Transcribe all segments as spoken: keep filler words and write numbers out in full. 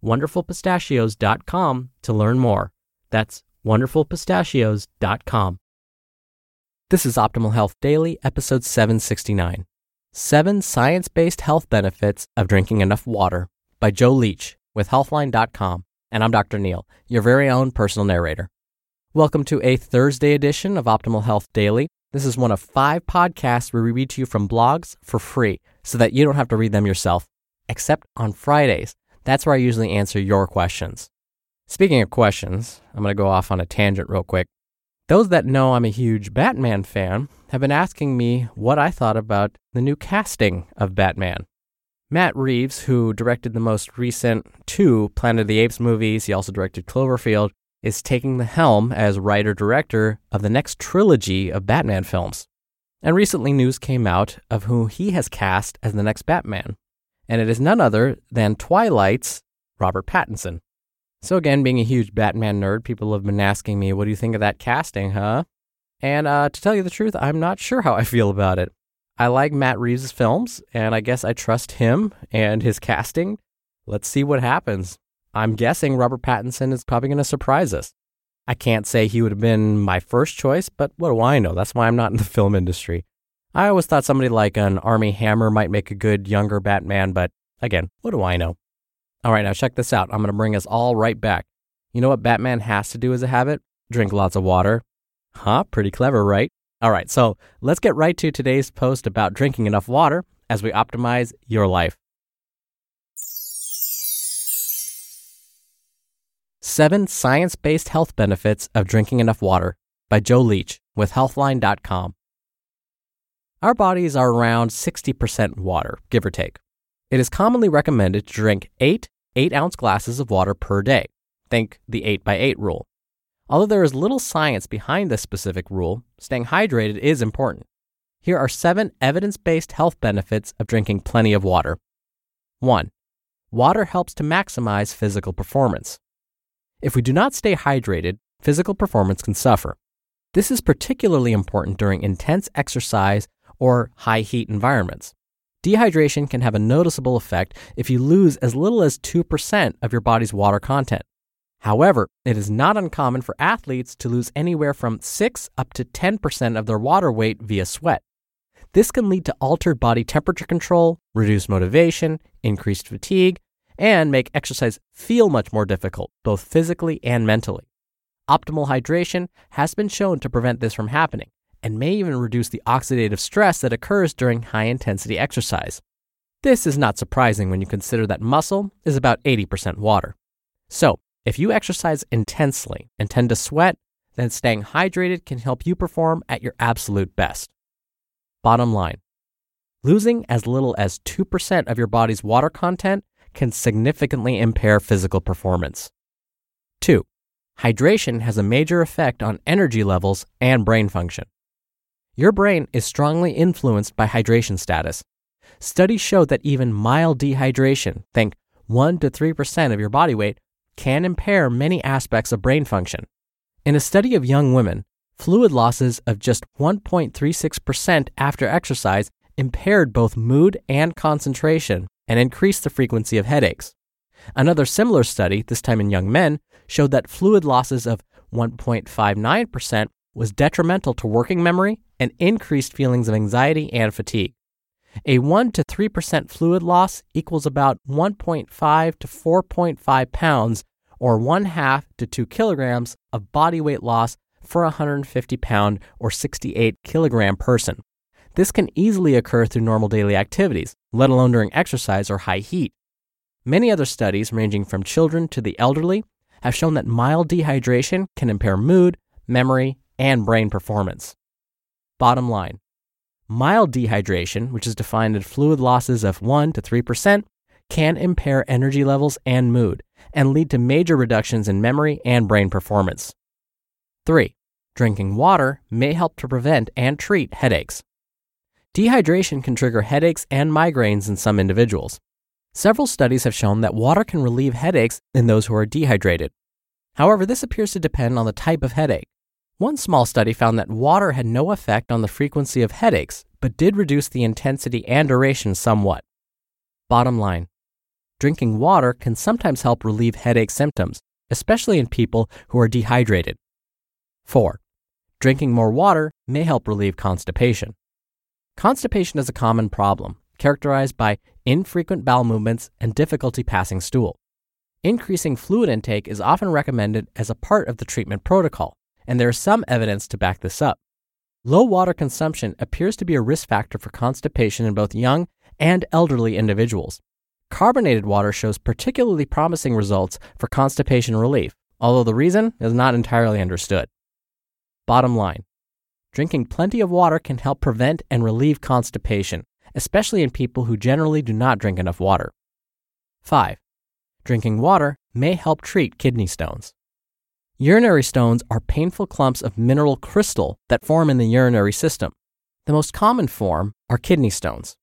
wonderful pistachios dot com to learn more. That's wonderful pistachios dot com. This is Optimal Health Daily, episode seven sixty-nine. Seven Science-Based Health Benefits of Drinking Enough Water by Joe Leech with healthline dot com. And I'm Doctor Neil, your very own personal narrator. Welcome to a Thursday edition of Optimal Health Daily. This is one of five podcasts where we read to you from blogs for free so that you don't have to read them yourself, except on Fridays. That's where I usually answer your questions. Speaking of questions, I'm going to go off on a tangent real quick. Those that know I'm a huge Batman fan have been asking me what I thought about the new casting of Batman. Matt Reeves, who directed the most recent two Planet of the Apes movies, he also directed Cloverfield, is taking the helm as writer-director of the next trilogy of Batman films. And recently news came out of who he has cast as the next Batman, and it is none other than Twilight's Robert Pattinson. So again, being a huge Batman nerd, people have been asking me, what do you think of that casting, huh? And uh, to tell you the truth, I'm not sure how I feel about it. I like Matt Reeves' films, and I guess I trust him and his casting. Let's see what happens. I'm guessing Robert Pattinson is probably going to surprise us. I can't say he would have been my first choice, but what do I know? That's why I'm not in the film industry. I always thought somebody like an Armie Hammer might make a good younger Batman, but again, what do I know? All right, now check this out. I'm going to bring us all right back. You know what Batman has to do as a habit? Drink lots of water. Huh? Pretty clever, right? All right, so let's get right to today's post about drinking enough water as we optimize your life. Seven Science-Based Health Benefits of Drinking Enough Water by Joe Leech with healthline dot com. Our bodies are around sixty percent water, give or take. It is commonly recommended to drink eight eight-ounce glasses of water per day. Think the eight by eight rule. Although there is little science behind this specific rule, staying hydrated is important. Here are seven evidence-based health benefits of drinking plenty of water. One, water helps to maximize physical performance. If we do not stay hydrated, physical performance can suffer. This is particularly important during intense exercise or high-heat environments. Dehydration can have a noticeable effect if you lose as little as two percent of your body's water content. However, it is not uncommon for athletes to lose anywhere from six up to ten percent of their water weight via sweat. This can lead to altered body temperature control, reduced motivation, increased fatigue, and make exercise feel much more difficult, both physically and mentally. Optimal hydration has been shown to prevent this from happening, and may even reduce the oxidative stress that occurs during high-intensity exercise. This is not surprising when you consider that muscle is about eighty percent water. So, if you exercise intensely and tend to sweat, then staying hydrated can help you perform at your absolute best. Bottom line, losing as little as two percent of your body's water content can significantly impair physical performance. Two, hydration has a major effect on energy levels and brain function. Your brain is strongly influenced by hydration status. Studies show that even mild dehydration, think one to three percent of your body weight, can impair many aspects of brain function. In a study of young women, fluid losses of just one point three six percent after exercise impaired both mood and concentration and increased the frequency of headaches. Another similar study, this time in young men, showed that fluid losses of one point five nine percent was detrimental to working memory and increased feelings of anxiety and fatigue. A one to three percent fluid loss equals about one point five to four point five pounds or one half to two kilograms of body weight loss for a one hundred fifty pound or sixty-eight kilogram person. This can easily occur through normal daily activities, let alone during exercise or high heat. Many other studies, ranging from children to the elderly, have shown that mild dehydration can impair mood, memory, and brain performance. Bottom line, mild dehydration, which is defined as fluid losses of one to three percent, can impair energy levels and mood and lead to major reductions in memory and brain performance. three. Drinking water may help to prevent and treat headaches. Dehydration can trigger headaches and migraines in some individuals. Several studies have shown that water can relieve headaches in those who are dehydrated. However, this appears to depend on the type of headache. One small study found that water had no effect on the frequency of headaches, but did reduce the intensity and duration somewhat. Bottom line, drinking water can sometimes help relieve headache symptoms, especially in people who are dehydrated. four. Drinking more water may help relieve constipation. Constipation is a common problem, characterized by infrequent bowel movements and difficulty passing stool. Increasing fluid intake is often recommended as a part of the treatment protocol, and there is some evidence to back this up. Low water consumption appears to be a risk factor for constipation in both young and elderly individuals. Carbonated water shows particularly promising results for constipation relief, although the reason is not entirely understood. Bottom line, drinking plenty of water can help prevent and relieve constipation, especially in people who generally do not drink enough water. five. Drinking water may help treat kidney stones. Urinary stones are painful clumps of mineral crystal that form in the urinary system. The most common form are kidney stones.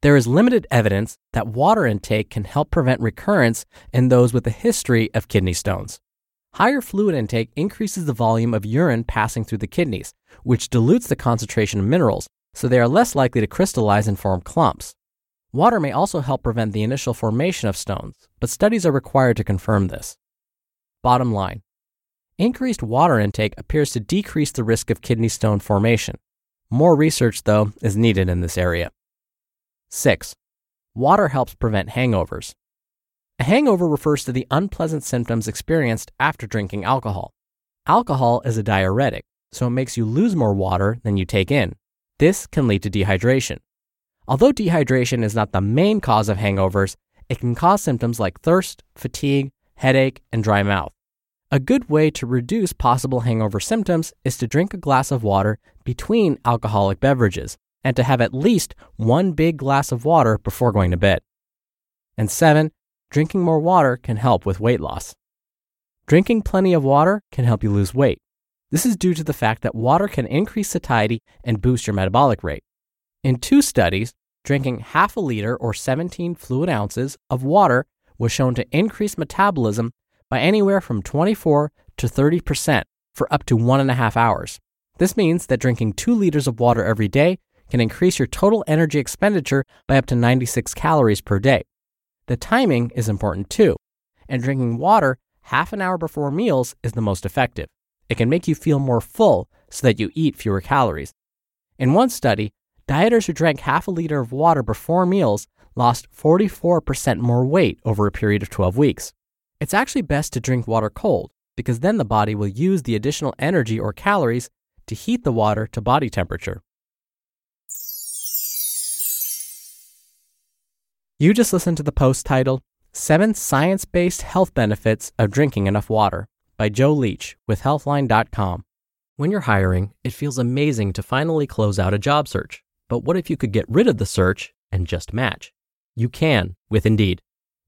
There is limited evidence that water intake can help prevent recurrence in those with a history of kidney stones. Higher fluid intake increases the volume of urine passing through the kidneys, which dilutes the concentration of minerals, so they are less likely to crystallize and form clumps. Water may also help prevent the initial formation of stones, but studies are required to confirm this. Bottom line, increased water intake appears to decrease the risk of kidney stone formation. More research, though, is needed in this area. six. Water helps prevent hangovers. A hangover refers to the unpleasant symptoms experienced after drinking alcohol. Alcohol is a diuretic, so it makes you lose more water than you take in. This can lead to dehydration. Although dehydration is not the main cause of hangovers, it can cause symptoms like thirst, fatigue, headache, and dry mouth. A good way to reduce possible hangover symptoms is to drink a glass of water between alcoholic beverages and to have at least one big glass of water before going to bed. And seven, drinking more water can help with weight loss. Drinking plenty of water can help you lose weight. This is due to the fact that water can increase satiety and boost your metabolic rate. In two studies, drinking half a liter or seventeen fluid ounces of water was shown to increase metabolism by anywhere from twenty-four to thirty percent for up to one and a half hours. This means that drinking two liters of water every day can increase your total energy expenditure by up to ninety-six calories per day. The timing is important too, and drinking water half an hour before meals is the most effective. It can make you feel more full so that you eat fewer calories. In one study, dieters who drank half a liter of water before meals lost forty-four percent more weight over a period of twelve weeks. It's actually best to drink water cold because then the body will use the additional energy or calories to heat the water to body temperature. You just listened to the post titled Seven Science-Based Health Benefits of Drinking Enough Water by Joe Leech with Healthline dot com. When you're hiring, it feels amazing to finally close out a job search. But what if you could get rid of the search and just match? You can with Indeed.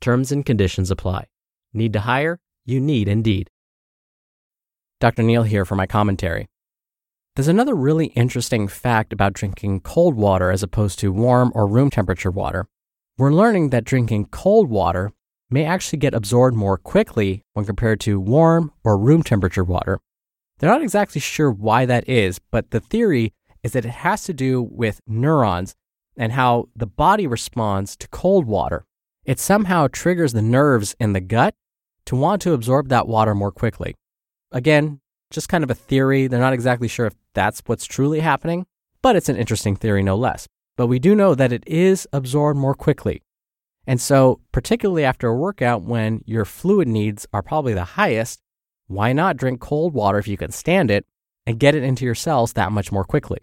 Terms and conditions apply. Need to hire? You need Indeed. Doctor Neil here for my commentary. There's another really interesting fact about drinking cold water as opposed to warm or room temperature water. We're learning that drinking cold water may actually get absorbed more quickly when compared to warm or room temperature water. They're not exactly sure why that is, but the theory is that it has to do with neurons and how the body responds to cold water. It somehow triggers the nerves in the gut to want to absorb that water more quickly. Again, just kind of a theory. They're not exactly sure if that's what's truly happening, but it's an interesting theory no less. But we do know that it is absorbed more quickly. And so, particularly after a workout when your fluid needs are probably the highest, why not drink cold water if you can stand it and get it into your cells that much more quickly?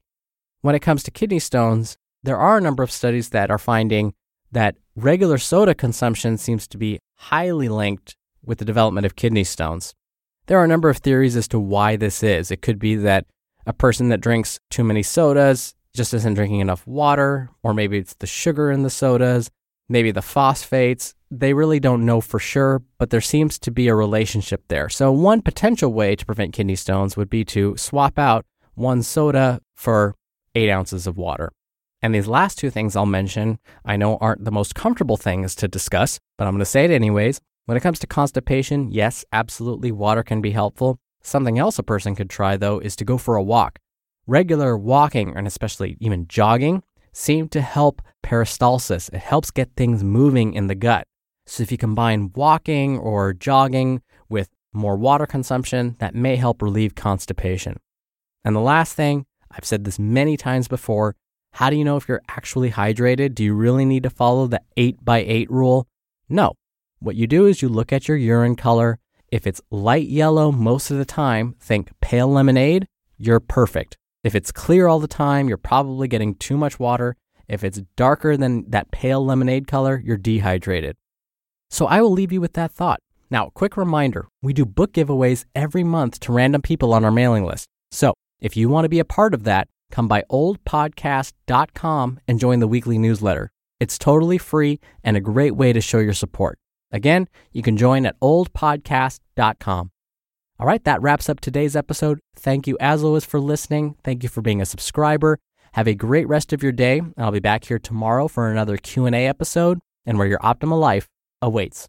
When it comes to kidney stones, there are a number of studies that are finding that regular soda consumption seems to be highly linked with the development of kidney stones. There are a number of theories as to why this is. It could be that a person that drinks too many sodas just isn't drinking enough water, or maybe it's the sugar in the sodas, maybe the phosphates. They really don't know for sure, but there seems to be a relationship there. So one potential way to prevent kidney stones would be to swap out one soda for eight ounces of water. And these last two things I'll mention, I know aren't the most comfortable things to discuss, but I'm going to say it anyways. When it comes to constipation, yes, absolutely, water can be helpful. Something else a person could try, though, is to go for a walk. Regular walking, and especially even jogging, seem to help peristalsis. It helps get things moving in the gut. So if you combine walking or jogging with more water consumption, that may help relieve constipation. And the last thing, I've said this many times before, how do you know if you're actually hydrated? Do you really need to follow the eight by eight rule? No. What you do is you look at your urine color. If it's light yellow most of the time, think pale lemonade, you're perfect. If it's clear all the time, you're probably getting too much water. If it's darker than that pale lemonade color, you're dehydrated. So I will leave you with that thought. Now, quick reminder, we do book giveaways every month to random people on our mailing list. So if you want to be a part of that, come by old podcast dot com and join the weekly newsletter. It's totally free and a great way to show your support. Again, you can join at old podcast dot com. All right, that wraps up today's episode. Thank you, as always, for listening. Thank you for being a subscriber. Have a great rest of your day. I'll be back here tomorrow for another Q and A episode and where your optimal life awaits.